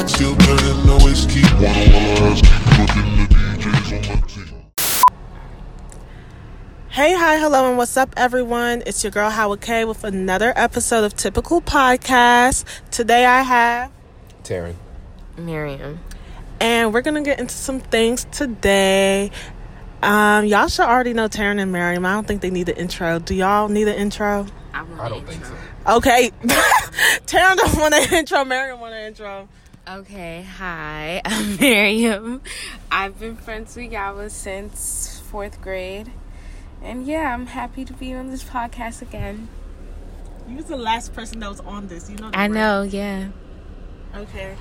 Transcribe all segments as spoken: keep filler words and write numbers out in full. cocktail blend, no whiskey. One on the D Js on my team. Hey, hi, hello, and what's up, everyone? It's your girl, Howa K, with another episode of Typical Podcast. Today I have... Taryn. Miriam. And we're going to get into some things today. Um, y'all should already know Taryn and Miriam. I don't think they need an intro. Do y'all need an intro? I, want I don't intro. think so. Okay. Taryn don't want an intro. Miriam want an intro. Okay, hi. I'm Miriam. I've been friends with y'all since fourth grade. And yeah, I'm happy to be on this podcast again. You was the last person that was on this, you know. I right? know, yeah. Okay.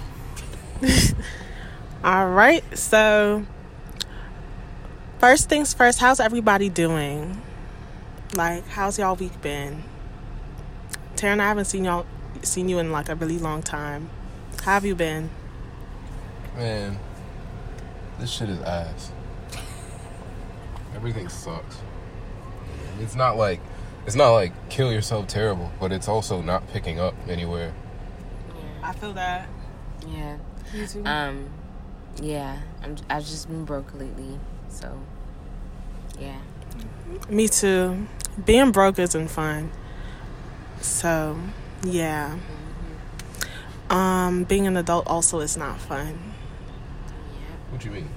All right. So, first things first. How's everybody doing? Like, how's y'all week been? Taryn, I haven't seen y'all seen you in like a really long time. How have you been? Man, this shit is ass. Everything sucks. It's not like it's not like kill yourself terrible, but it's also not picking up anywhere. Yeah. I feel that. Yeah. You too. Um yeah, I'm I've just been broke lately. So yeah. Me too. Being broke isn't fun. So, yeah. Mm-hmm. Um being an adult also is not fun. Yeah. What do you mean?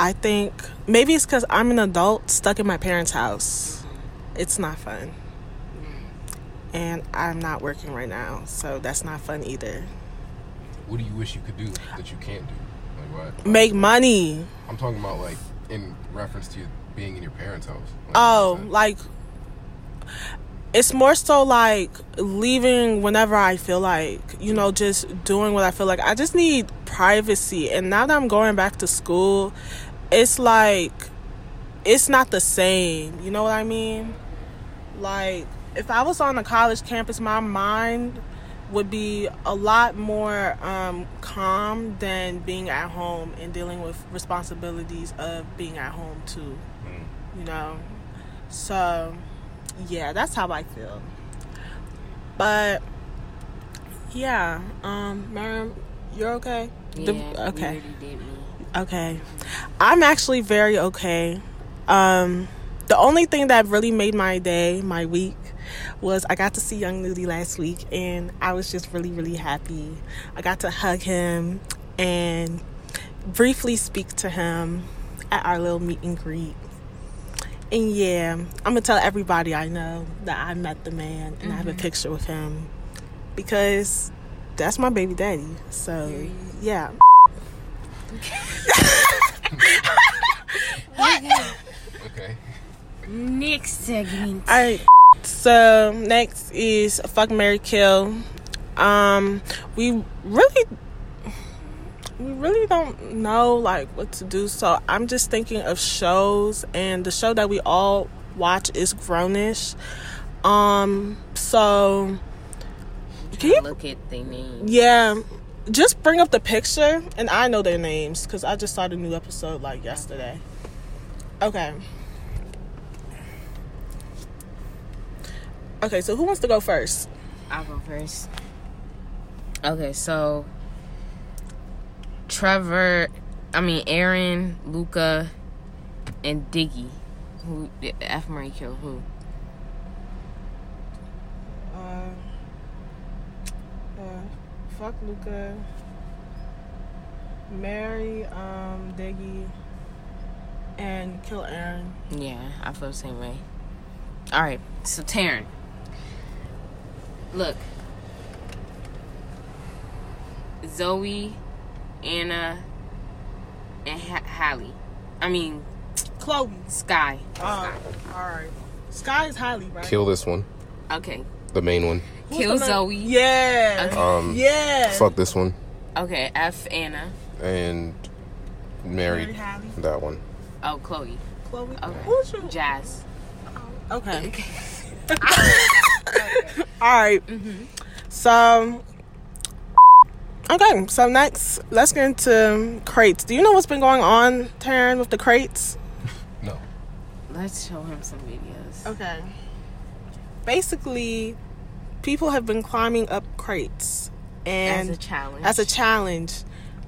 I think maybe it's because I'm an adult stuck in my parents' house. It's not fun. And I'm not working right now, so that's not fun either. What do you wish you could do that you can't do? Like what? Make money. I'm talking about like in reference to being in your parents' house. Like, oh, like it's more so like leaving whenever I feel like, you know, just doing what I feel like. I just need privacy. And now that I'm going back to school, it's like, it's not the same. You know what I mean? Like, if I was on a college campus, my mind would be a lot more um, calm than being at home and dealing with responsibilities of being at home, too. You know? So... yeah, that's how I feel. But yeah, um, Miriam, you're okay? Yeah, the, okay. You already did me. Okay. I'm actually very okay. Um, the only thing that really made my day, my week, was I got to see Young Nudy last week, and I was just really, really happy. I got to hug him and briefly speak to him at our little meet and greet. And yeah, I'm going to tell everybody I know that I met the man and mm-hmm. I have a picture with him because that's my baby daddy. So, yeah. What? Okay. Next segment. All right. So, next is Fuck, Marry, Kill. Um, we really... we really don't know like what to do, so I'm just thinking of shows, and the show that we all watch is Grown-ish. Um so can you look at their names? Yeah, just bring up the picture, and I know their names because I just saw the new episode like yesterday. Okay. Okay, so who wants to go first? I'll go first. Okay, so Trevor, I mean Aaron, Luca, and Diggy. Who F. Murray Kill? Who? Uh, uh, fuck Luca. Marry um Diggy, and kill Aaron. Yeah, I feel the same way. All right, so Taryn, look, Zoe, Anna, and ha- Hallie. I mean, Chloe. Sky. Oh, Sky. All right. Sky is Hallie, right? Kill this one. Okay. The main one. Who's Kill Zoe. Yeah. Okay. Um, yeah. Fuck this one. Okay. F Anna. And married Hallie. That one. Oh, Chloe. Chloe. Okay. Who's your Jazz? Oh, okay. Okay. Okay. All right. Mm-hmm. So. Okay, so next, let's get into crates. Do you know what's been going on, Taryn, with the crates? No. Let's show him some videos. Okay. Basically, people have been climbing up crates. And as a challenge. As a challenge.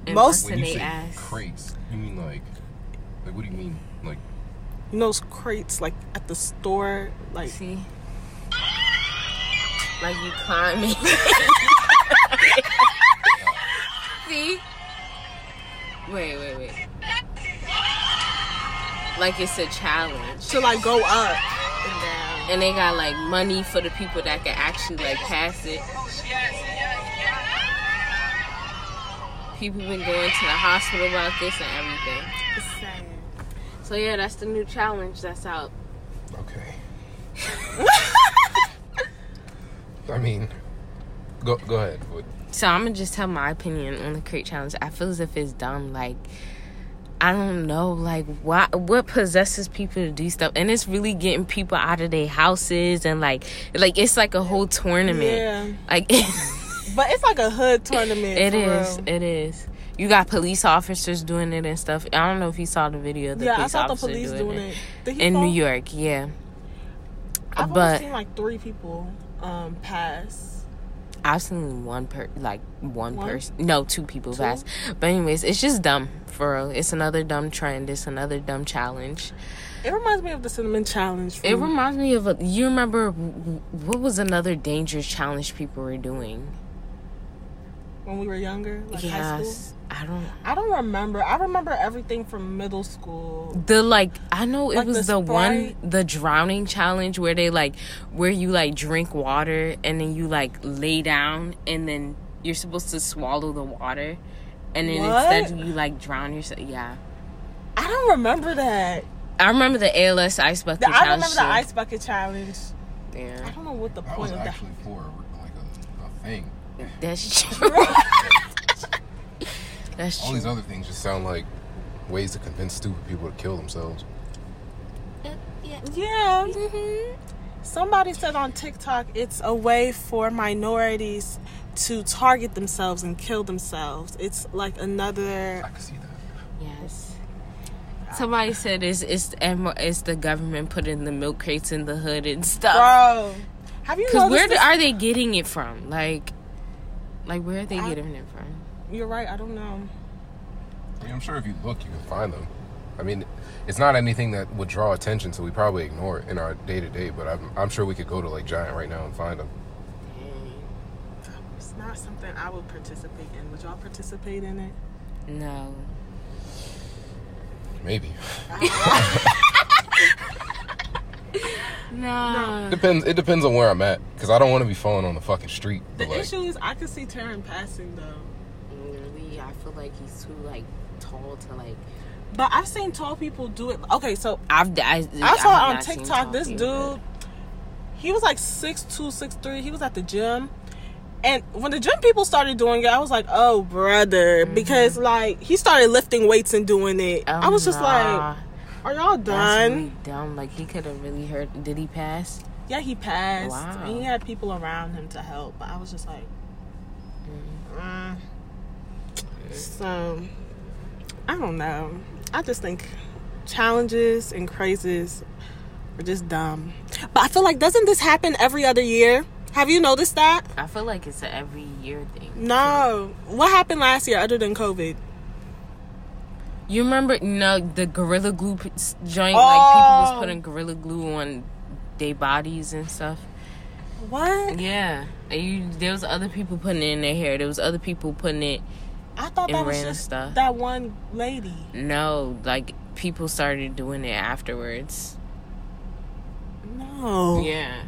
and most when you say ass. Crates, you mean like, like what do you mean? Like, you know those crates like at the store, like see, like you climbing. See, wait, wait, wait. Like it's a challenge to like go up and down, and they got like money for the people that can actually like pass it. People been going to the hospital about this and everything. It's sad. So yeah, that's the new challenge that's out. Okay. I mean, go go ahead. So I'm gonna just tell my opinion on the crate challenge. I feel as if it's dumb. Like, I don't know, like, why, what possesses people to do stuff? And it's really getting people out of their houses and, like, like it's like a whole tournament. Yeah. Like, but it's like a hood tournament. It is. Real. It is. You got police officers doing it and stuff. I don't know if you saw the video of the yeah, police officer. Yeah, I saw the police doing, doing it. it. In fall? New York, yeah. I've but, only seen, like, three people um, pass. I've seen one per like one, one? person, no, two people two? pass. But anyways, it's just dumb for real. It's another dumb trend. It's another dumb challenge. It reminds me of the cinnamon challenge. It reminds me of a, you remember what was another dangerous challenge people were doing when we were younger, like yes, high school. I don't. I don't remember. I remember everything from middle school. The like, I know it like was the, the one, the drowning challenge where they like, where you like drink water and then you like lay down and then you're supposed to swallow the water, and then what? Instead you like drown yourself. Yeah, I don't remember that. I remember the A L S ice bucket. The, challenge. I remember the ice bucket challenge. Yeah. I don't know what the that point was of actually that. For like a, a thing. That's true. That's all true. These other things just sound like ways to convince stupid people to kill themselves. Uh, yeah. yeah. Mm-hmm. Somebody said on TikTok it's a way for minorities to target themselves and kill themselves. It's like another. I can see that. Yes. Somebody said it's it's it's the government putting the milk crates in the hood and stuff. Bro, have you? Because where this... are they getting it from? Like, like where are they I... getting it from? You're right. I don't know. Yeah, I'm sure if you look, you can find them. I mean, it's not anything that would draw attention, so we probably ignore it in our day-to-day, but I'm, I'm sure we could go to, like, Giant right now and find them. Dang. It's not something I would participate in. Would y'all participate in it? No. Maybe. No. no. Depends. It depends on where I'm at, because I don't want to be falling on the fucking street. The like, issue is I could see Taryn passing, though. I feel like he's too like tall to like. But I've seen tall people do it. Okay, so I've I, I saw I on TikTok this people. dude. He was like six two, six three. He was at the gym, and when the gym people started doing it, I was like, "Oh, brother!" Mm-hmm. Because like he started lifting weights and doing it. Um, I was just nah. like, "Are y'all done?" Really dumb. Like he could have really hurt. Did he pass? Yeah, he passed. Wow. And he had people around him to help. But I was just like. Mm. Mm. So, I don't know. I just think challenges and crazes are just dumb. But I feel like, doesn't this happen every other year? Have you noticed that? I feel like it's an every year thing. No. So. What happened last year other than COVID? You remember, no, the Gorilla Glue joint? Oh. Like, people was putting Gorilla Glue on their bodies and stuff. What? Yeah. You, there was other people putting it in their hair. There was other people putting it... I thought that was just stuff. That one lady. No, like, people started doing it afterwards. No. Yeah.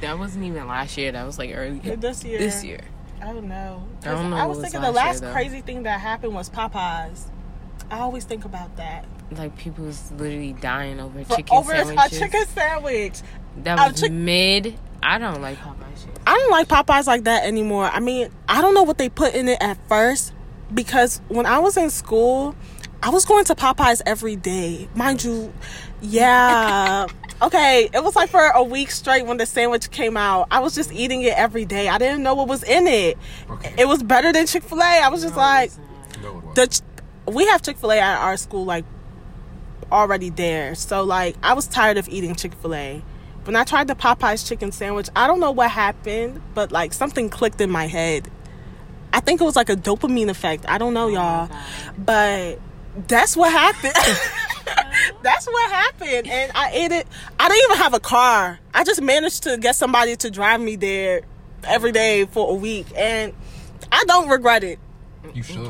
That wasn't even last year. That was, like, early. This year. This year. I don't know. I don't know. I was, was thinking the last year, crazy thing that happened was Popeyes. I always think about that. Like, people was literally dying over For, chicken over sandwiches. Over a chicken sandwich. That was uh, chick- mid... I don't like Popeyes. I don't like Popeyes like that anymore. I mean, I don't know what they put in it at first, because when I was in school, I was going to Popeyes every day. Mind you, yeah. Okay, it was like for a week straight when the sandwich came out. I was just eating it every day. I didn't know what was in it. Okay. It was better than Chick-fil-A. I was just no, like, no, the ch- we have Chick-fil-A at our school, like, already there. So, like, I was tired of eating Chick-fil-A. When I tried the Popeyes chicken sandwich, I don't know what happened, but, like, something clicked in my head. I I think it was like a dopamine effect. I don't know, y'all. But that's what happened. That's what happened. And I ate it. I didn't even have a car. I just managed to get somebody to drive me there every day for a week. And I don't regret it. You should.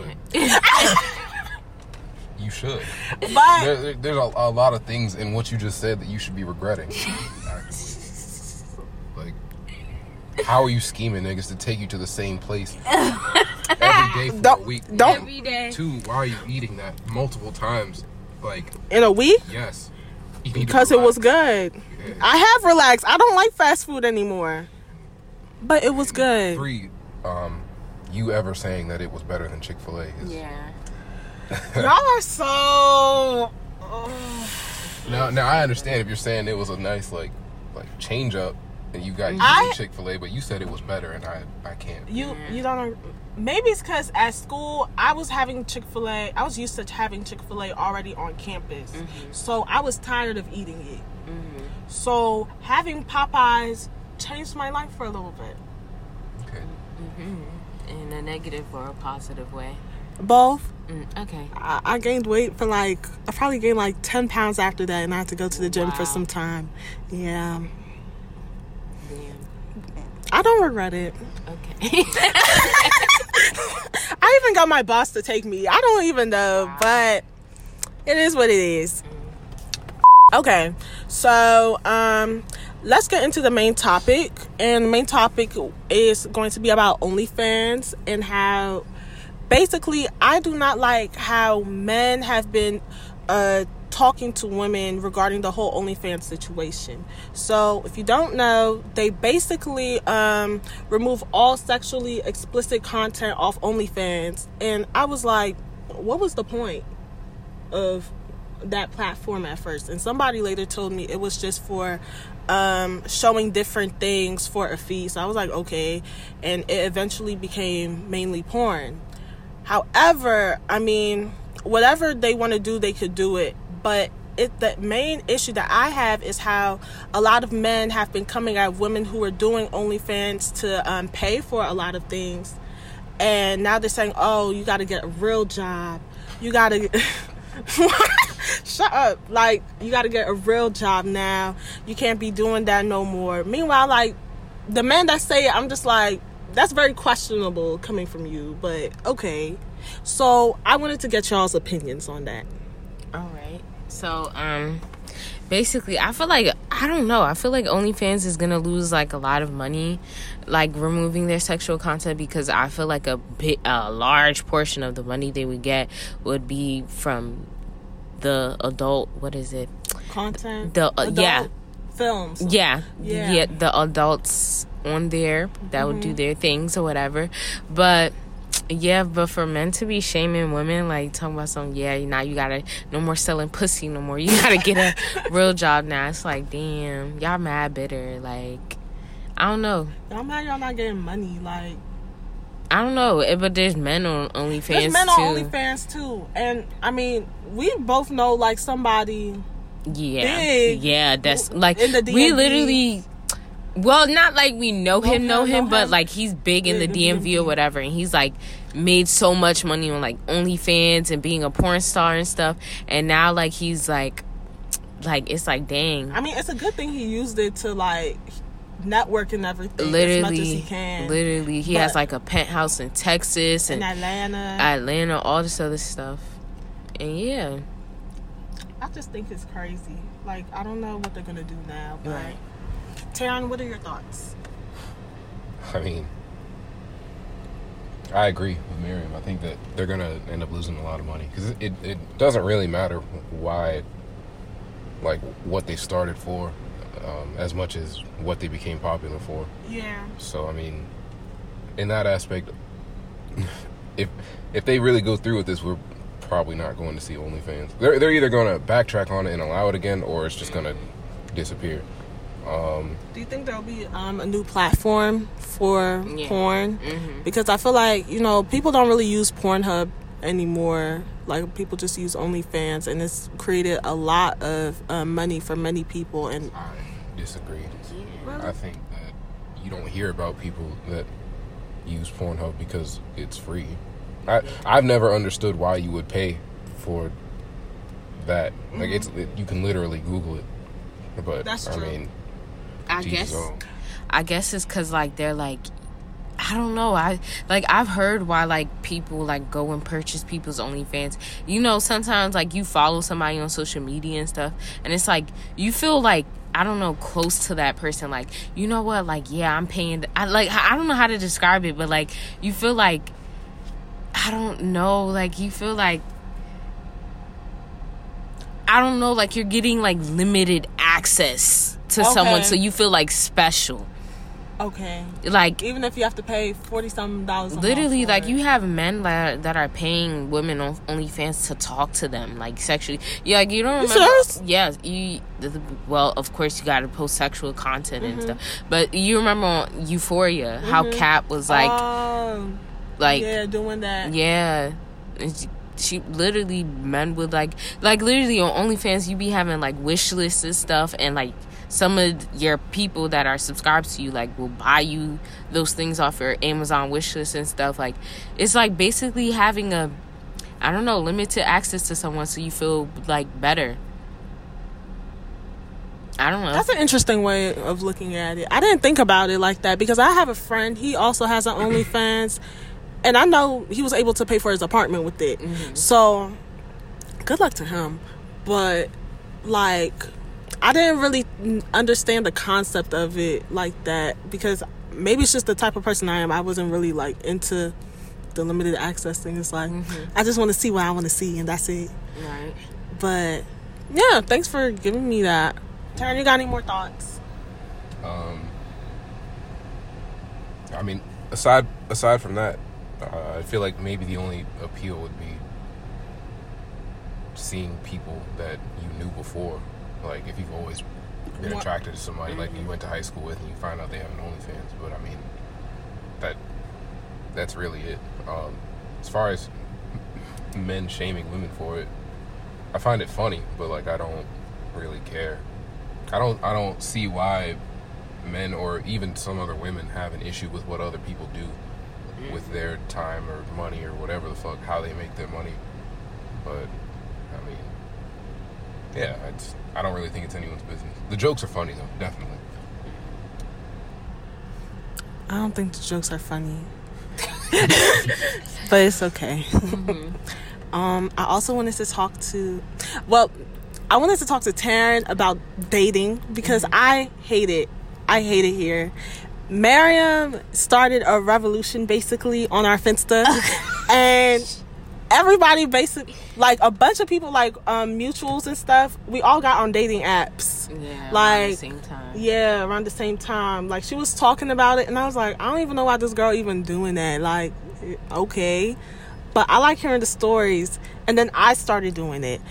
You should. But there, there's a, a lot of things in what you just said that you should be regretting. Like, how are you scheming niggas to take you to the same place every day for don't, a week? Don't. Every day. Two, why are you eating that multiple times? Like, in a week? Yes. Because it was good. Yeah. I have relaxed. I don't like fast food anymore. But it was good. Three, um, you ever saying that it was better than Chick-fil-A is... Yeah. Y'all are so... Now, now, I understand if you're saying it was a nice, like, like change up and you got I, Chick-fil-A, but you said it was better and I, I can't. You you don't... Maybe it's because at school, I was having Chick-fil-A. I was used to having Chick-fil-A already on campus. Mm-hmm. So I was tired of eating it. Mm-hmm. So having Popeyes changed my life for a little bit. Okay. Mm-hmm. In a negative or a positive way? Both. Mm, okay. I, I gained weight for like, I probably gained like ten pounds after that, and I had to go to the gym wow. for some time. Yeah. Yeah. I don't regret it. Okay. I even got my boss to take me. I don't even know, wow. but it is what it is. Mm. Okay, so um, let's get into the main topic. And the main topic is going to be about OnlyFans and how, basically, I do not like how men have been uh, talking to women regarding the whole OnlyFans situation. So, if you don't know, they basically um, remove all sexually explicit content off OnlyFans. And I was like, what was the point of that platform at first? And somebody later told me it was just for um, showing different things for a fee. So, I was like, okay. And it eventually became mainly porn. However, I mean, whatever they want to do, they could do it. But it, the main issue that I have is how a lot of men have been coming at women who are doing OnlyFans to um, pay for a lot of things. And now they're saying, oh, you got to get a real job. You got to... Shut up. Like, you got to get a real job now. You can't be doing that no more. Meanwhile, like, the men that say it, I'm just like... That's very questionable coming from you, but okay. So I wanted to get y'all's opinions on that. All right. So um, basically, I feel like, I don't know. I feel like OnlyFans is going to lose like a lot of money, like removing their sexual content, because I feel like a, bit, a large portion of the money they would get would be from the adult, what is it? Content? The, uh, yeah. Films. Yeah. Yeah. Yeah, the adults on there that would mm-hmm. do their things or whatever. But yeah, but for men to be shaming women, like talking about some, yeah, now you gotta, no more selling pussy no more, you gotta get a real job now. It's like, damn, y'all mad bitter. Like, I don't know, y'all mad y'all not getting money. Like, I don't know, but there's men on OnlyFans too. There's men on OnlyFans too. And I mean, we both know like somebody yeah big yeah that's like in the D M V. We literally, well, not like we know him, know him, but like he's big in the D M V or whatever, and he's like made so much money on like OnlyFans and being a porn star and stuff, and now like he's like, like it's like, dang. I mean, it's a good thing he used it to like network and everything literally, as much as he can. Literally, he but has like a penthouse in Texas and Atlanta, Atlanta, all this other stuff, and yeah. I just think it's crazy. Like, I don't know what they're gonna do now, but. Right. Taryn, what are your thoughts? I mean, I agree with Miriam. I think that they're going to end up losing a lot of money. Because it, it doesn't really matter why, like, what they started for um, as much as what they became popular for. Yeah. So, I mean, in that aspect, if if they really go through with this, we're probably not going to see OnlyFans. They're, they're either going to backtrack on it and allow it again, or it's just going to disappear. Um, Do you think there'll be um, a new platform for yeah. porn? Mm-hmm. Because I feel like, you know, people don't really use Pornhub anymore. Like, people just use OnlyFans, and it's created a lot of uh, money for many people. And I disagree. Yeah. I think that you don't hear about people that use Pornhub because it's free. I, I've never understood why you would pay for that. Mm-hmm. Like, it's it, you can literally Google it. But, that's true. I mean, I guess, own. I guess it's because, like, they're, like, I don't know. I like I've heard why like people like go and purchase people's OnlyFans. You know, sometimes like you follow somebody on social media and stuff, and it's like you feel like, I don't know, close to that person. Like, you know what? Like, yeah, I'm paying. I like I don't know how to describe it, but like you feel like, I don't know. Like you feel like, I don't know. Like you're getting like limited access to okay. someone, so you feel like special. Okay. Like, even if you have to pay forty some dollars, literally, like it. You have men that, that are paying women on OnlyFans to talk to them, like sexually. Yeah, like, you don't remember. You serious? Yes. You, well, of course you got to post sexual content mm-hmm. and stuff. But you remember on Euphoria mm-hmm. how Cap was like, um, like yeah, doing that. Yeah. And she, she literally men would like, like literally on OnlyFans you be having like wish lists and stuff, and like. Some of your people that are subscribed to you, like, will buy you those things off your Amazon wish list and stuff. Like, it's, like, basically having a, I don't know, limited access to someone so you feel, like, better. I don't know. That's an interesting way of looking at it. I didn't think about it like that because I have a friend. He also has an OnlyFans. And I know he was able to pay for his apartment with it. Mm-hmm. So, good luck to him. But, like... I didn't really understand the concept of it like that because maybe it's just the type of person I am. I wasn't really, like, into the limited access thing. It's like, mm-hmm. I just want to see what I want to see, and that's it. Right. But, yeah, thanks for giving me that. Taryn, you got any more thoughts? Um, I mean, aside aside from that, uh, I feel like maybe the only appeal would be seeing people that you knew before. Like, if you've always been attracted to somebody, like, you went to high school with and you find out they have an OnlyFans. But, I mean, that that's really it. Um, as far as men shaming women for it, I find it funny, but, like, I don't really care. I don't, I don't see why men or even some other women have an issue with what other people do with their time or money or whatever the fuck, how they make their money. But, I mean... yeah, it's, I don't really think it's anyone's business. The jokes are funny, though, definitely. I don't think the jokes are funny. But it's okay. Mm-hmm. Um, I also wanted to talk to... Well, I wanted to talk to Taryn about dating, because mm-hmm. I hate it. I hate it here. Miriam started a revolution, basically, on our Finsta. And... everybody basically, like, a bunch of people, like, um, mutuals and stuff, we all got on dating apps. Yeah, like, around the same time. Yeah, around the same time. Like, she was talking about it, and I was like, I don't even know why this girl even doing that. Like, okay. But I like hearing the stories. And then I started doing it.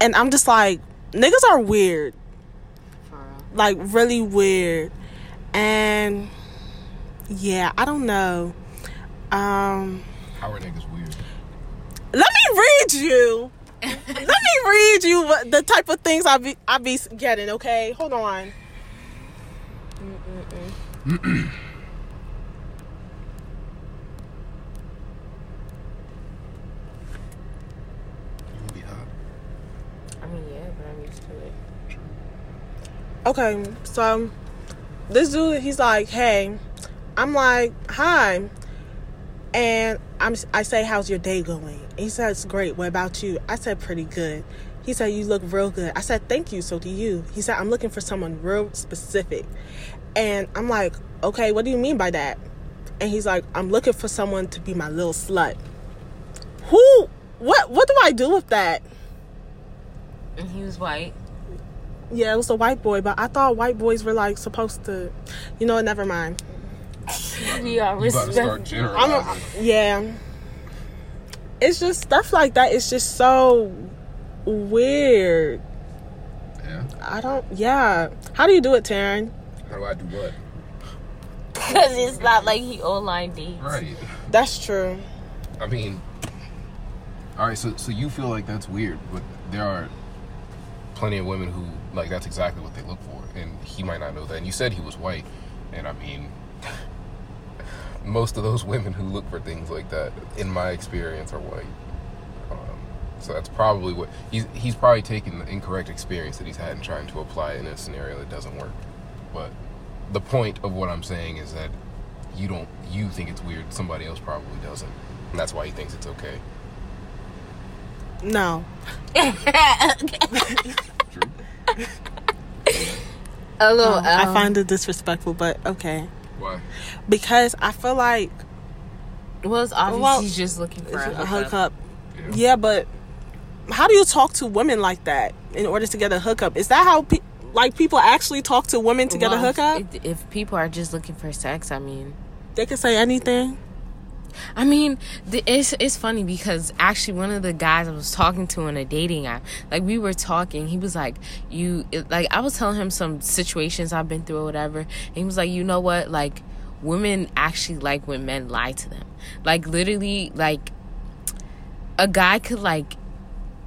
And I'm just like, niggas are weird. For real. Like, really weird. And, yeah, I don't know. Um, How are niggas weird? Let me read you. Let me read you what, the type of things I be I be getting. Okay, hold on. Mm-mm-mm. It'll be hot. I mean, yeah, but I'm used to it. Okay, so this dude, he's like, "Hey," I'm like, "Hi," and I'm, I say, "How's your day going?" He says, "Great. What about you?" I said, "Pretty good." He said, "You look real good." I said, "Thank you. So do you." He said, "I'm looking for someone real specific." And I'm like, "Okay, what do you mean by that?" And he's like, "I'm looking for someone to be my little slut." Who? What? What do I do with that? And he was white. Yeah, it was a white boy, but I thought white boys were like supposed to, you know. Never mind. Yeah, you gotta start generalizing. I'm, yeah. It's just stuff like that. It's just so weird. Yeah. I don't. Yeah. How do you do it, Taryn? How do I do what? Because it's not like he online dates. Right. That's true. I mean, all right. So, so you feel like that's weird, but there are plenty of women who like that's exactly what they look for, and he might not know that. And you said he was white, and I mean, most of those women who look for things like that, in my experience, are white. Um, so that's probably what... He's, he's probably taking the incorrect experience that he's had and trying to apply it in a scenario that doesn't work. But the point of what I'm saying is that you don't... You think it's weird. Somebody else probably doesn't. And that's why he thinks it's okay. No. True. L O L. Oh, I find it disrespectful, but okay. Why? Because I feel like... Well, it's obvious well, he's just looking for a hookup. hookup. Yeah. yeah, but how do you talk to women like that in order to get a hookup? Is that how pe- like people actually talk to women to well, get a hookup? If, if people are just looking for sex, I mean... They can say anything. I mean, the, it's it's funny because actually one of the guys I was talking to on a dating app, like we were talking, he was like, you, it, like I was telling him some situations I've been through or whatever, and he was like, you know what, like women actually like when men lie to them. Like literally, like a guy could like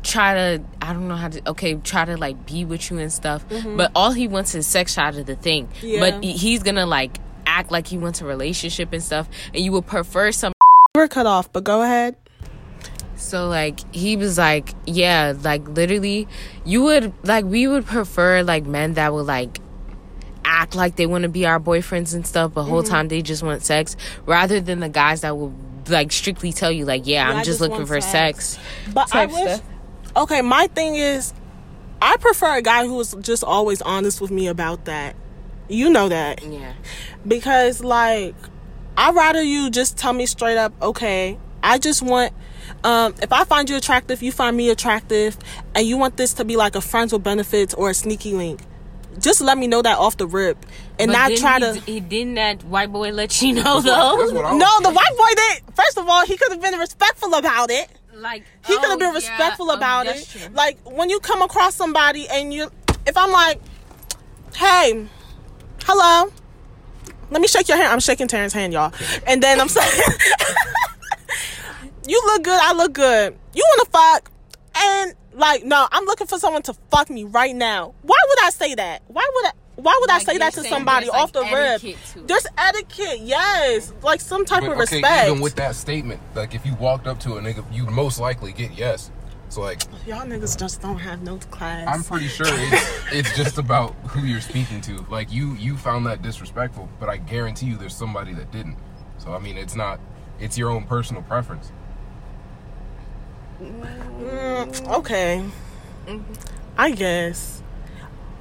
try to, I don't know how to, okay, try to like be with you and stuff, mm-hmm. but all he wants is sex out of the thing. Yeah. But he's gonna like act like he wants a relationship and stuff, and you would prefer some. We're cut off, but go ahead. So like he was like, yeah, like literally you would like we would prefer like men that would like act like they want to be our boyfriends and stuff, but mm-hmm. whole time they just want sex, rather than the guys that will like strictly tell you like, yeah, yeah I'm just, just looking for sex. sex but I wish stuff. Okay, my thing is I prefer a guy who is just always honest with me about that. You know that. Yeah. Because like I'd rather you just tell me straight up, okay, I just want, um, if I find you attractive, you find me attractive, and you want this to be like a friends with benefits or a sneaky link. Just let me know that off the rip. And but not try to... He, didn't that white boy let you know, though? That's what I was no, the white boy didn't. First of all, he could have been respectful about it. Like, He oh, could have been respectful yeah, about oh, it. True. Like, when you come across somebody and you... If I'm like, hey, hello. Let me shake your hand. I'm shaking Terrence's hand, y'all. And then I'm saying, you look good. I look good. You want to fuck? And like, no, I'm looking for someone to fuck me right now. Why would I say that? Why would I? Why would like I say that to somebody off like the rip? There's etiquette, yes, like some type but, of okay, respect. Even with that statement, like if you walked up to a nigga, you'd most likely get yes. So like, y'all niggas just don't have no class. I'm pretty sure it's, it's just about who you're speaking to. Like you, you found that disrespectful, but I guarantee you there's somebody that didn't. So I mean, it's not, it's your own personal preference. Mm, okay, mm-hmm. I guess.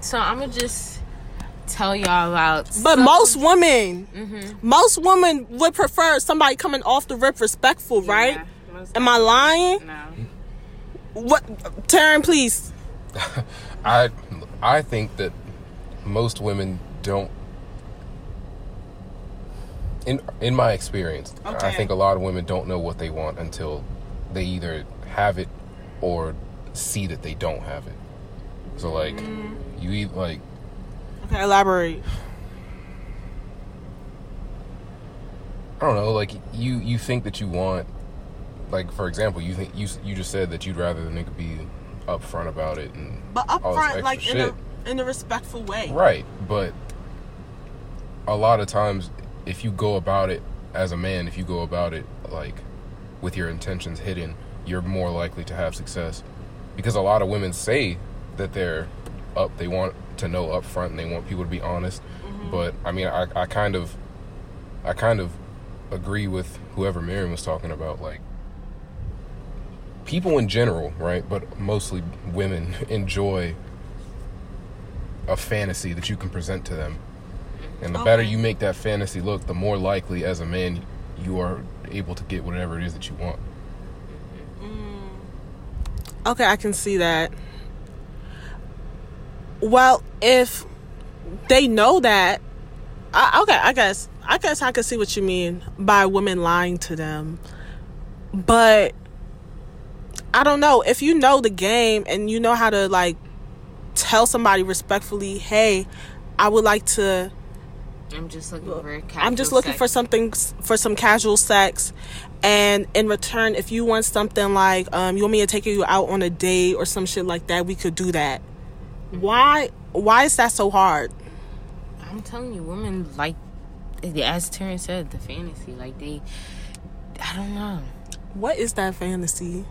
So I'm gonna just tell y'all about. But some... most women, mm-hmm. most women would prefer somebody coming off the rip respectful, yeah, right? Am I lying? No. What, Taryn, please. I I think that most women don't. In in my experience, okay. I think a lot of women don't know what they want until they either have it or see that they don't have it. So like mm. you either like. Okay, elaborate. I don't know. Like you, you think that you want. Like, for example, you think you you just said that you'd rather the nigga be upfront about it and but upfront, like shit. in a in a respectful way, right? But a lot of times, if you go about it as a man, if you go about it like with your intentions hidden, you're more likely to have success because a lot of women say that they're up, they want to know upfront and they want people to be honest. Mm-hmm. But I mean, I I kind of I kind of agree with whoever Miriam was talking about, like. People in general, right, but mostly women enjoy a fantasy that you can present to them. And the okay. better you make that fantasy look, the more likely as a man you are able to get whatever it is that you want. Mm. Okay, I can see that. Well, if they know that, I, okay, I guess, I guess I can see what you mean by women lying to them. But... I don't know. If you know the game and you know how to, like, tell somebody respectfully, hey, I would like to... I'm just looking for a casual I'm just looking sex. for something, for some casual sex. And in return, if you want something like, um, you want me to take you out on a date or some shit like that, we could do that. Mm-hmm. Why, why is that so hard? I'm telling you, women like as Terrence said, the fantasy. Like, they, I don't know. What is that fantasy?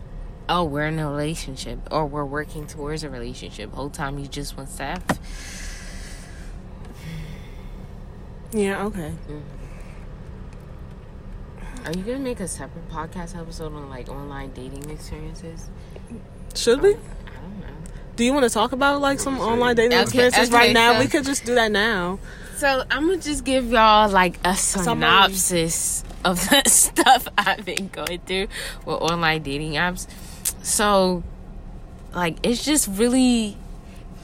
Oh, we're in a relationship, or we're working towards a relationship. Whole time you just want staff. Yeah, okay. Mm-hmm. Are you going to make a separate podcast episode on, like, online dating experiences? Should we? I don't know. Do you want to talk about, like, some online dating okay, experiences okay, right now? So, we could just do that now. So, I'm going to just give y'all, like, a synopsis of the stuff I've been going through with online dating apps. So, like, it's just really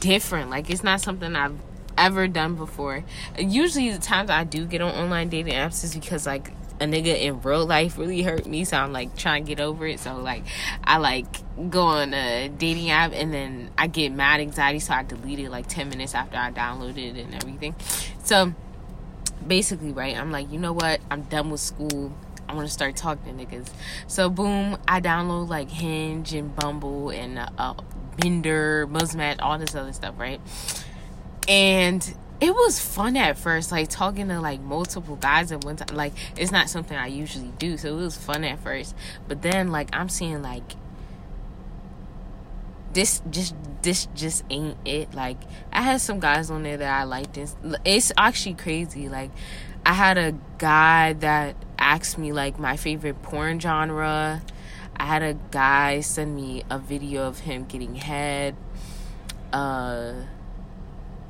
different. Like, it's not something I've ever done before. Usually the times I do get on online dating apps is because, like, a nigga in real life really hurt me, so I'm like trying to get over it. So, like, I like go on a dating app and then I get mad anxiety, so I delete it like ten minutes after I downloaded it and everything. So basically, right, I'm like, you know what, I'm done with school, I want to start talking to niggas. So boom, I download like Hinge and Bumble and uh, uh, Tinder, Muzmatch, all this other stuff, right? And it was fun at first, like talking to like multiple guys at one time. Like, it's not something I usually do, so it was fun at first. But then, like, I'm seeing like this just this just ain't it. Like, I had some guys on there that I liked. It's actually crazy. Like, I had a guy that asked me like my favorite porn genre. I had a guy send me a video of him getting head. Uh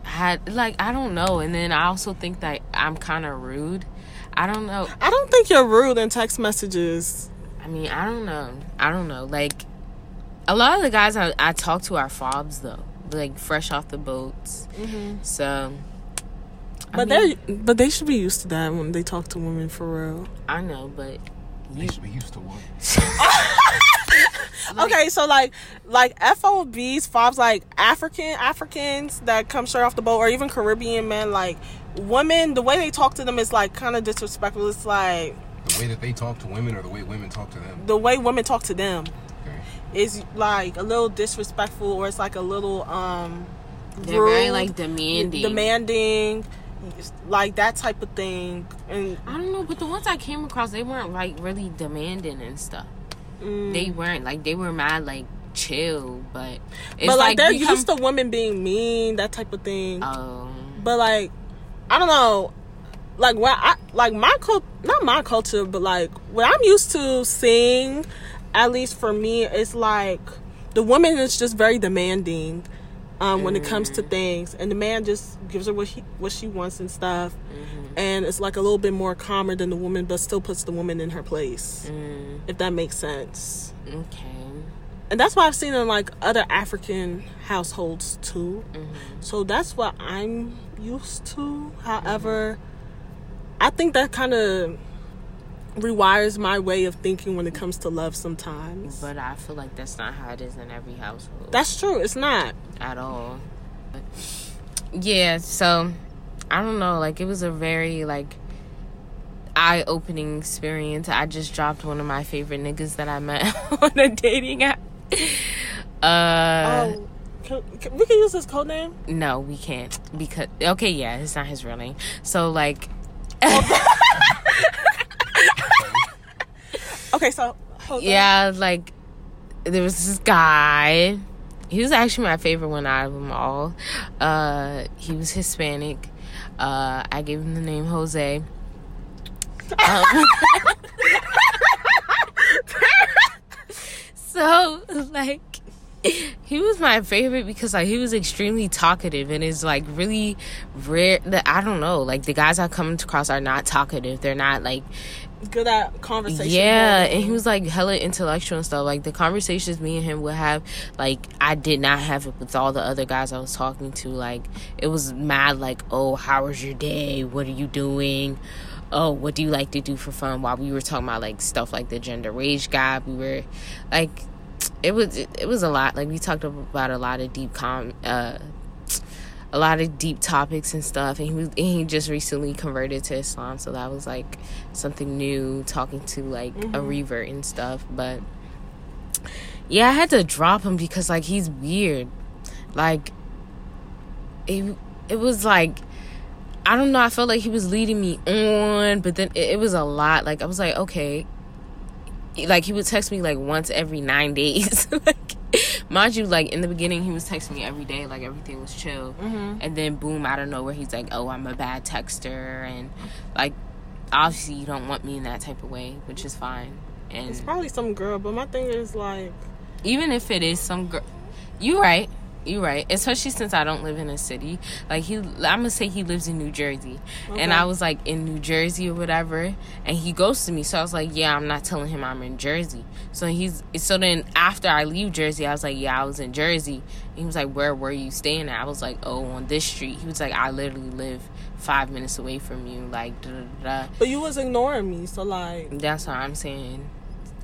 Had like I don't know, and then I also think that I'm kind of rude. I don't know. I don't think you're rude in text messages. I mean, I don't know. I don't know. Like, a lot of the guys I, I talk to are fobs, though, like fresh off the boats. Mm-hmm. So, I but they but they should be used to that when they talk to women for real. I know, but you they should be used to what. Like, okay, so like like F O Bs, fobs, like African Africans that come straight off the boat, or even Caribbean men, like women, the way they talk to them is like kind of disrespectful. It's like the way that they talk to women, or the way women talk to them. The way women talk to them okay. is like a little disrespectful, or it's like a little um. They're rude, very like demanding, demanding, like that type of thing. And I don't know, but the ones I came across, they weren't like really demanding and stuff. Mm. They weren't like they were mad, like chill, but it's but like, like they're become... used to women being mean, that type of thing. Um, but like, I don't know, like what I like my cult, not my culture, but like what I'm used to seeing, at least for me, it's like the woman is just very demanding um, mm-hmm. when it comes to things, and the man just gives her what he what she wants and stuff, mm-hmm. and it's like a little bit more calmer than the woman, but still puts the woman in her place. Mm. If that makes sense. Okay. And that's what I've seen in, like, other African households, too. Mm-hmm. So that's what I'm used to. However, mm-hmm. I think that kind of rewires my way of thinking when it comes to love sometimes. But I feel like that's not how it is in every household. That's true. It's not. At all. But yeah, so, I don't know. Like, it was a very, like... eye-opening experience. I just dropped one of my favorite niggas that I met on a dating app. Uh, oh, can, can, we can use his code name? No, we can't. Because okay, yeah, it's not his real name. So like, okay, so hold yeah, on. Like there was this guy. He was actually my favorite one out of them all. Uh, he was Hispanic. Uh, I gave him the name Jose. Um, so like he was my favorite because like he was extremely talkative, and it's like really rare that I don't know, like the guys I come across are not talkative, they're not like good at conversation. Yeah, and he was like hella intellectual and stuff. Like the conversations me and him would have, like I did not have it with all the other guys I was talking to. Like it was mad like, oh, how was your day, what are you doing, oh, what do you like to do for fun? While we were talking about like stuff like the gender rage guy, we were like, it was it was a lot. Like we talked about a lot of deep com, uh, a lot of deep topics and stuff. And he was, and he just recently converted to Islam, so that was like something new. Talking to like mm-hmm. a revert and stuff, but yeah, I had to drop him because like he's weird. Like it, it was like. I don't know, I felt like he was leading me on, but then it, it was a lot. Like, I was like, okay. Like, he would text me, like, once every nine days. Like, mind you, like, in the beginning, he was texting me every day. Like, everything was chill. Mm-hmm. And then, boom, out of nowhere, he's like, oh, I'm a bad texter. And, like, obviously, you don't want me in that type of way, which is fine. And it's probably some girl, but my thing is, like... Even if it is some girl... You right. You right. Especially since I don't live in a city. Like, he... I'm going to say he lives in New Jersey. Okay. And I was, like, in New Jersey or whatever. And he ghosted me. So I was like, yeah, I'm not telling him I'm in Jersey. So he's... So then, after I leave Jersey, I was like, yeah, I was in Jersey. And he was like, where were you staying at? I was like, oh, on this street. He was like, I literally live five minutes away from you. Like, da da da. But you was ignoring me, so, like... That's what I'm saying.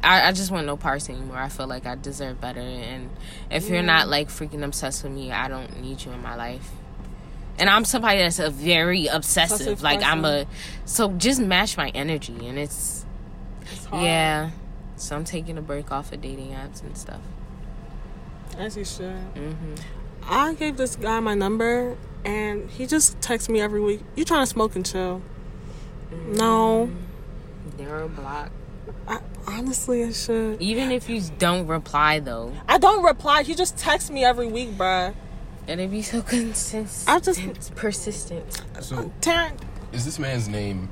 I, I just want no parts anymore. I feel like I deserve better. And if yeah. you're not, like, freaking obsessed with me, I don't need you in my life. And I'm somebody that's a very obsessive. Obsessive like, person. I'm a... So, just match my energy. And it's... it's hard. Yeah. So, I'm taking a break off of dating apps and stuff. As you should. Mm-hmm. I gave this guy my number, and he just texts me every week. You trying to smoke and chill? Mm-hmm. No. Narrow block. I, honestly, I should. Even if you don't reply, though. I don't reply. He just texts me every week, bruh. And it be so consistent. I just... It's persistent. So, is this man's name...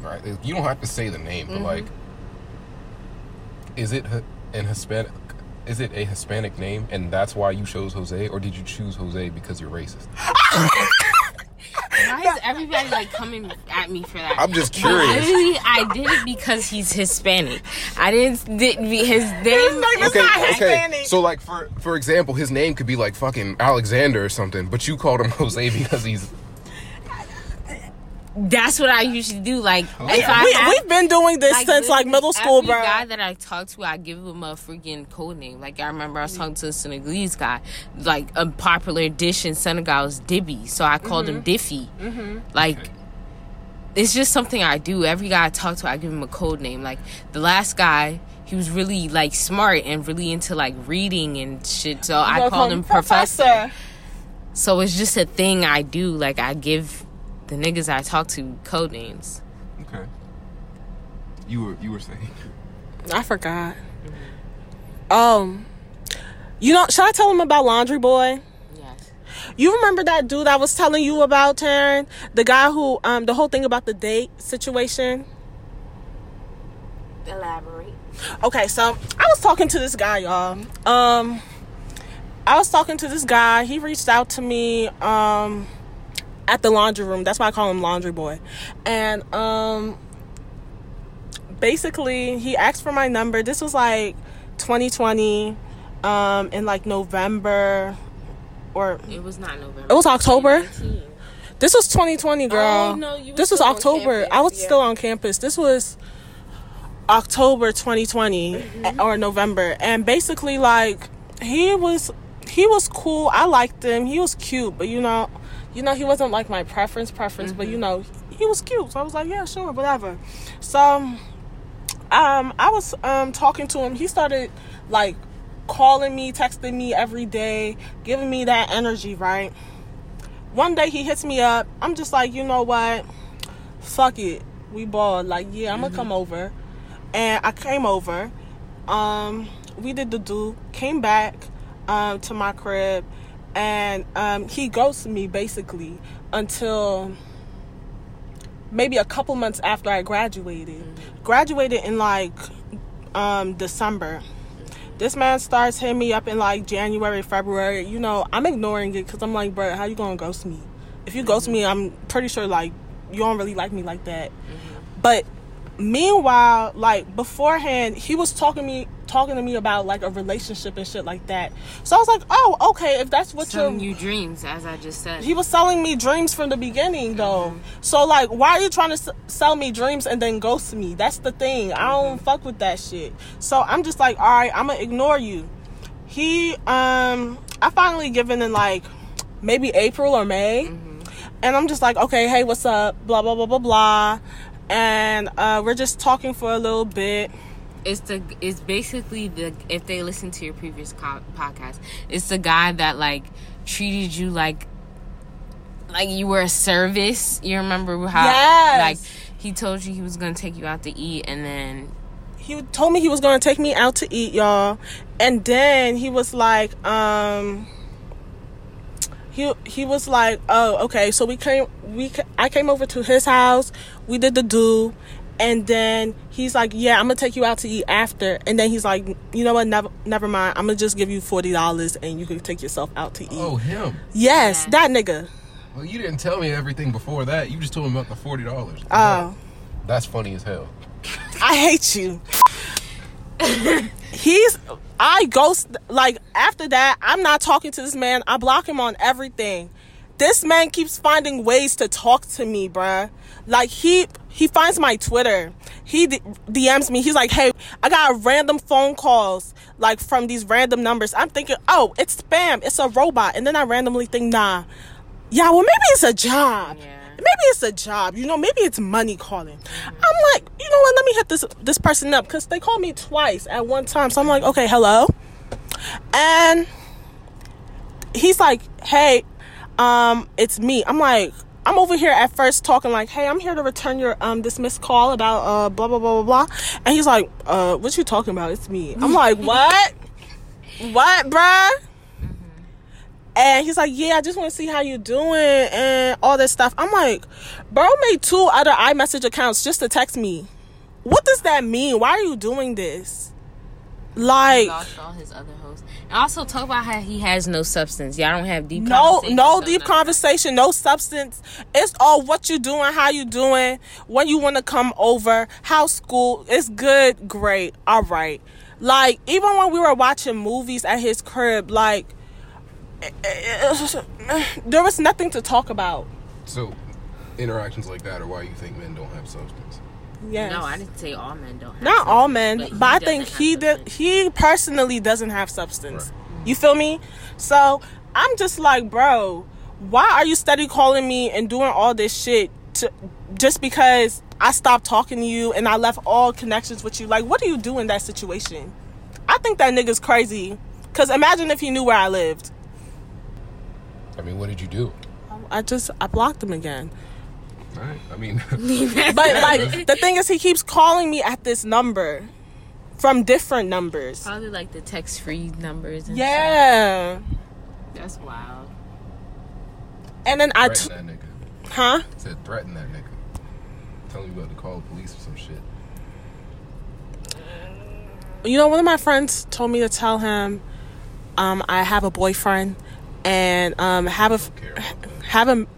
Right? You don't have to say the name, but, mm-hmm. like... Is it an Hispanic... Is it a Hispanic name, and that's why you chose Jose? Or did you choose Jose because you're racist? Why is everybody, like, coming at me for that? I'm just curious. Literally, I did it because he's Hispanic. I didn't... Did, his name is okay, not Hispanic. Okay. So, like, for for example, his name could be, like, fucking Alexander or something, but you called him Jose because he's... That's what I usually do. Like, if we, I we, have, we've been doing this like, since like middle school, every bro. Every guy that I talk to, I give him a freaking code name. Like, I remember I was talking to a Senegalese guy. Like, a popular dish in Senegal is Dibby, so I called mm-hmm. him Diffy. Mm-hmm. Like, okay. It's just something I do. Every guy I talk to, I give him a code name. Like, the last guy, he was really like smart and really into like reading and shit, so I called him Professor. Professor. So it's just a thing I do. Like, I give the niggas I talk to code names. Okay. You were you were saying. I forgot. Mm-hmm. Um, you know, should I tell him about Laundry Boy? Yes. You remember that dude I was telling you about, Taryn? The guy who um the whole thing about the date situation. Elaborate. Okay, so I was talking to this guy, y'all. Um, I was talking to this guy. He reached out to me. Um. At the laundry room. That's why I call him Laundry Boy. And um basically he asked for my number. This was like twenty twenty, um in like November, or it was not November. It was October. This was twenty twenty, girl. Oh, no, you this was October. I was yeah. still on campus. This was October twenty twenty, mm-hmm. or November. And basically, like, he was he was cool. I liked him. He was cute, but you know, You know, he wasn't, like, my preference, preference, mm-hmm. but, you know, he was cute. So I was like, yeah, sure, whatever. So, um, I was um, talking to him. He started, like, calling me, texting me every day, giving me that energy, right? One day he hits me up. I'm just like, you know what? Fuck it. We balled. Like, yeah, I'm going to mm-hmm. come over. And I came over. Um, we did the do. Came back um, to my crib. And um, he ghosted me, basically, until maybe a couple months after I graduated. Mm-hmm. Graduated in, like, um, December. This man starts hitting me up in, like, January, February. You know, I'm ignoring it because I'm like, bro, how you going to ghost me? If you mm-hmm. ghost me, I'm pretty sure, like, you don't really like me like that. Mm-hmm. But meanwhile, like, beforehand, he was talking to me. talking to me about, like, a relationship and shit like that. So I was like, oh, okay, if that's what you're... Selling you dreams, as I just said. He was selling me dreams from the beginning, though. Mm-hmm. So, like, why are you trying to s- sell me dreams and then ghost me? That's the thing. Mm-hmm. I don't fuck with that shit. So I'm just like, all right, I'm gonna ignore you. He, um... I finally given in, like, maybe April or May. Mm-hmm. And I'm just like, okay, hey, what's up? Blah, blah, blah, blah, blah. And uh, we're just talking for a little bit. It's the it's basically the if they listen to your previous co- podcast, it's the guy that, like, treated you like like you were a service. You remember how yes. like he told you he was gonna take you out to eat, and then he told me he was gonna take me out to eat, y'all. And then he was like, um, he he was like, oh, okay. So we came, we I came over to his house. We did the do, and then he's like, yeah, I'm gonna take you out to eat after. And then he's like, you know what? Never, never mind. I'm gonna just give you forty dollars, and you can take yourself out to eat. Oh, him? Yes, yeah. That nigga. Well, you didn't tell me everything before that. You just told me about the forty dollars. Oh, that's funny as hell. I hate you. He's I ghost like after that. I'm not talking to this man. I block him on everything. This man keeps finding ways to talk to me, bruh. Like he he finds my Twitter. He d- D Ms me. He's like, hey, I got random phone calls like from these random numbers. I'm thinking, oh, it's spam. It's a robot. And then I randomly think, nah, yeah, well, maybe it's a job. Yeah. Maybe it's a job, you know, maybe it's money calling. Mm-hmm. I'm like, you know what, let me hit this this person up, because they called me twice at one time. So I'm like, okay, hello. And he's like, hey, um, it's me. I'm like, I'm over here at first talking like, hey, I'm here to return your um this missed call about uh blah, blah, blah, blah, blah. And he's like, uh, what you talking about? It's me. I'm like, what? What, bruh? And he's like, yeah, I just want to see how you doing and all this stuff. I'm like, bro made two other iMessage accounts just to text me. What does that mean? Why are you doing this? Like, he lost all his other hosts. And also talk about how he has no substance. Y'all don't have deep no, conversation. No, no deep conversation, no substance. It's all what you doing, how you doing, when you want to come over, how school. It's good, great, all right. Like, even when we were watching movies at his crib, like, there was nothing to talk about. So, interactions like that are why you think men don't have substance. Yes. No, I didn't say all men don't have Not substance. Not all men, but, but I think he did, he personally doesn't have substance. Right. You feel me? So, I'm just like, bro, why are you steady calling me and doing all this shit to, just because I stopped talking to you and I left all connections with you? Like, what do you do in that situation? I think that nigga's crazy. Because imagine if he knew where I lived. I mean, what did you do? I just, I blocked him again. All right. I mean. But, like, the thing is, he keeps calling me at this number from different numbers. Probably, like, the text-free numbers and yeah. stuff. Yeah. That's wild. And then I... Threaten t- that nigga. Huh? I said threaten that nigga. Tell him you about to call the police or some shit. You know, one of my friends told me to tell him um, I have a boyfriend. And um, have a have him.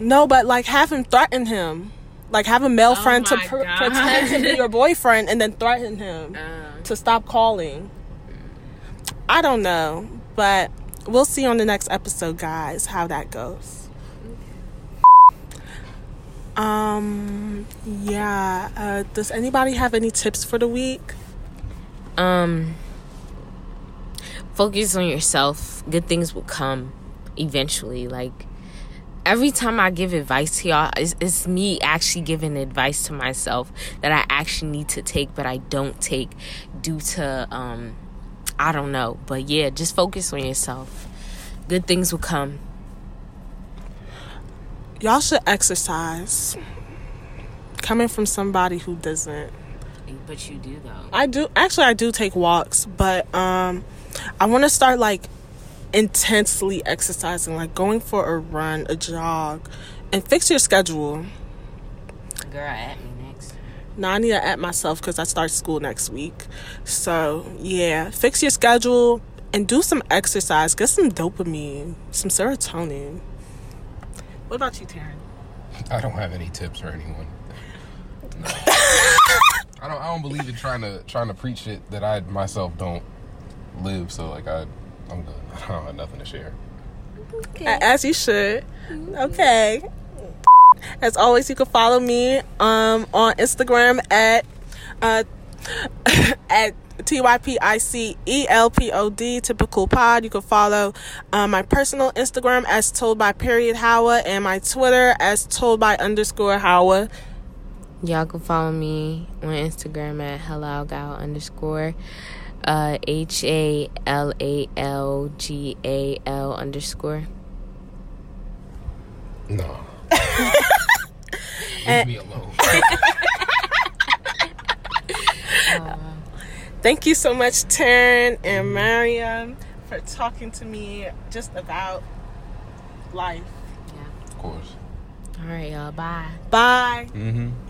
No, but like have him threaten him, like have a male oh friend to pr- pretend to be your boyfriend and then threaten him uh. to stop calling. I don't know, but we'll see on the next episode, guys, how that goes. Okay. Um. Yeah. Uh, does anybody have any tips for the week? Um. Focus on yourself. Good things will come eventually. Like, every time I give advice to y'all, it's, it's me actually giving advice to myself that I actually need to take, but I don't take due to, um, I don't know. But, yeah, just focus on yourself. Good things will come. Y'all should exercise. Coming from somebody who doesn't. But you do, though. I do. Actually, I do take walks, but, um... I want to start, like, intensely exercising, like going for a run, a jog, and fix your schedule. Girl, at me next. No, I need to at myself because I start school next week. So, yeah, fix your schedule and do some exercise. Get some dopamine, some serotonin. What about you, Taryn? I don't have any tips for anyone. No. I don't. I don't believe in trying to trying to preach shit that I myself don't. Live so like I, I'm good. I don't have nothing to share. Okay. As you should. Okay. As always, you can follow me um on Instagram at uh at T Y P I C E L P O D Typical Pod. You can follow um, my personal Instagram as told by period Howa and my Twitter as told by underscore Howa. Y'all can follow me on Instagram at halalgal underscore. Uh, H A L A L G A L underscore. No. Leave uh, me alone. uh, Thank you so much, Taryn and Mariam, for talking to me just about life. Yeah. Of course. All right, y'all. Bye. Bye. Mm-hmm.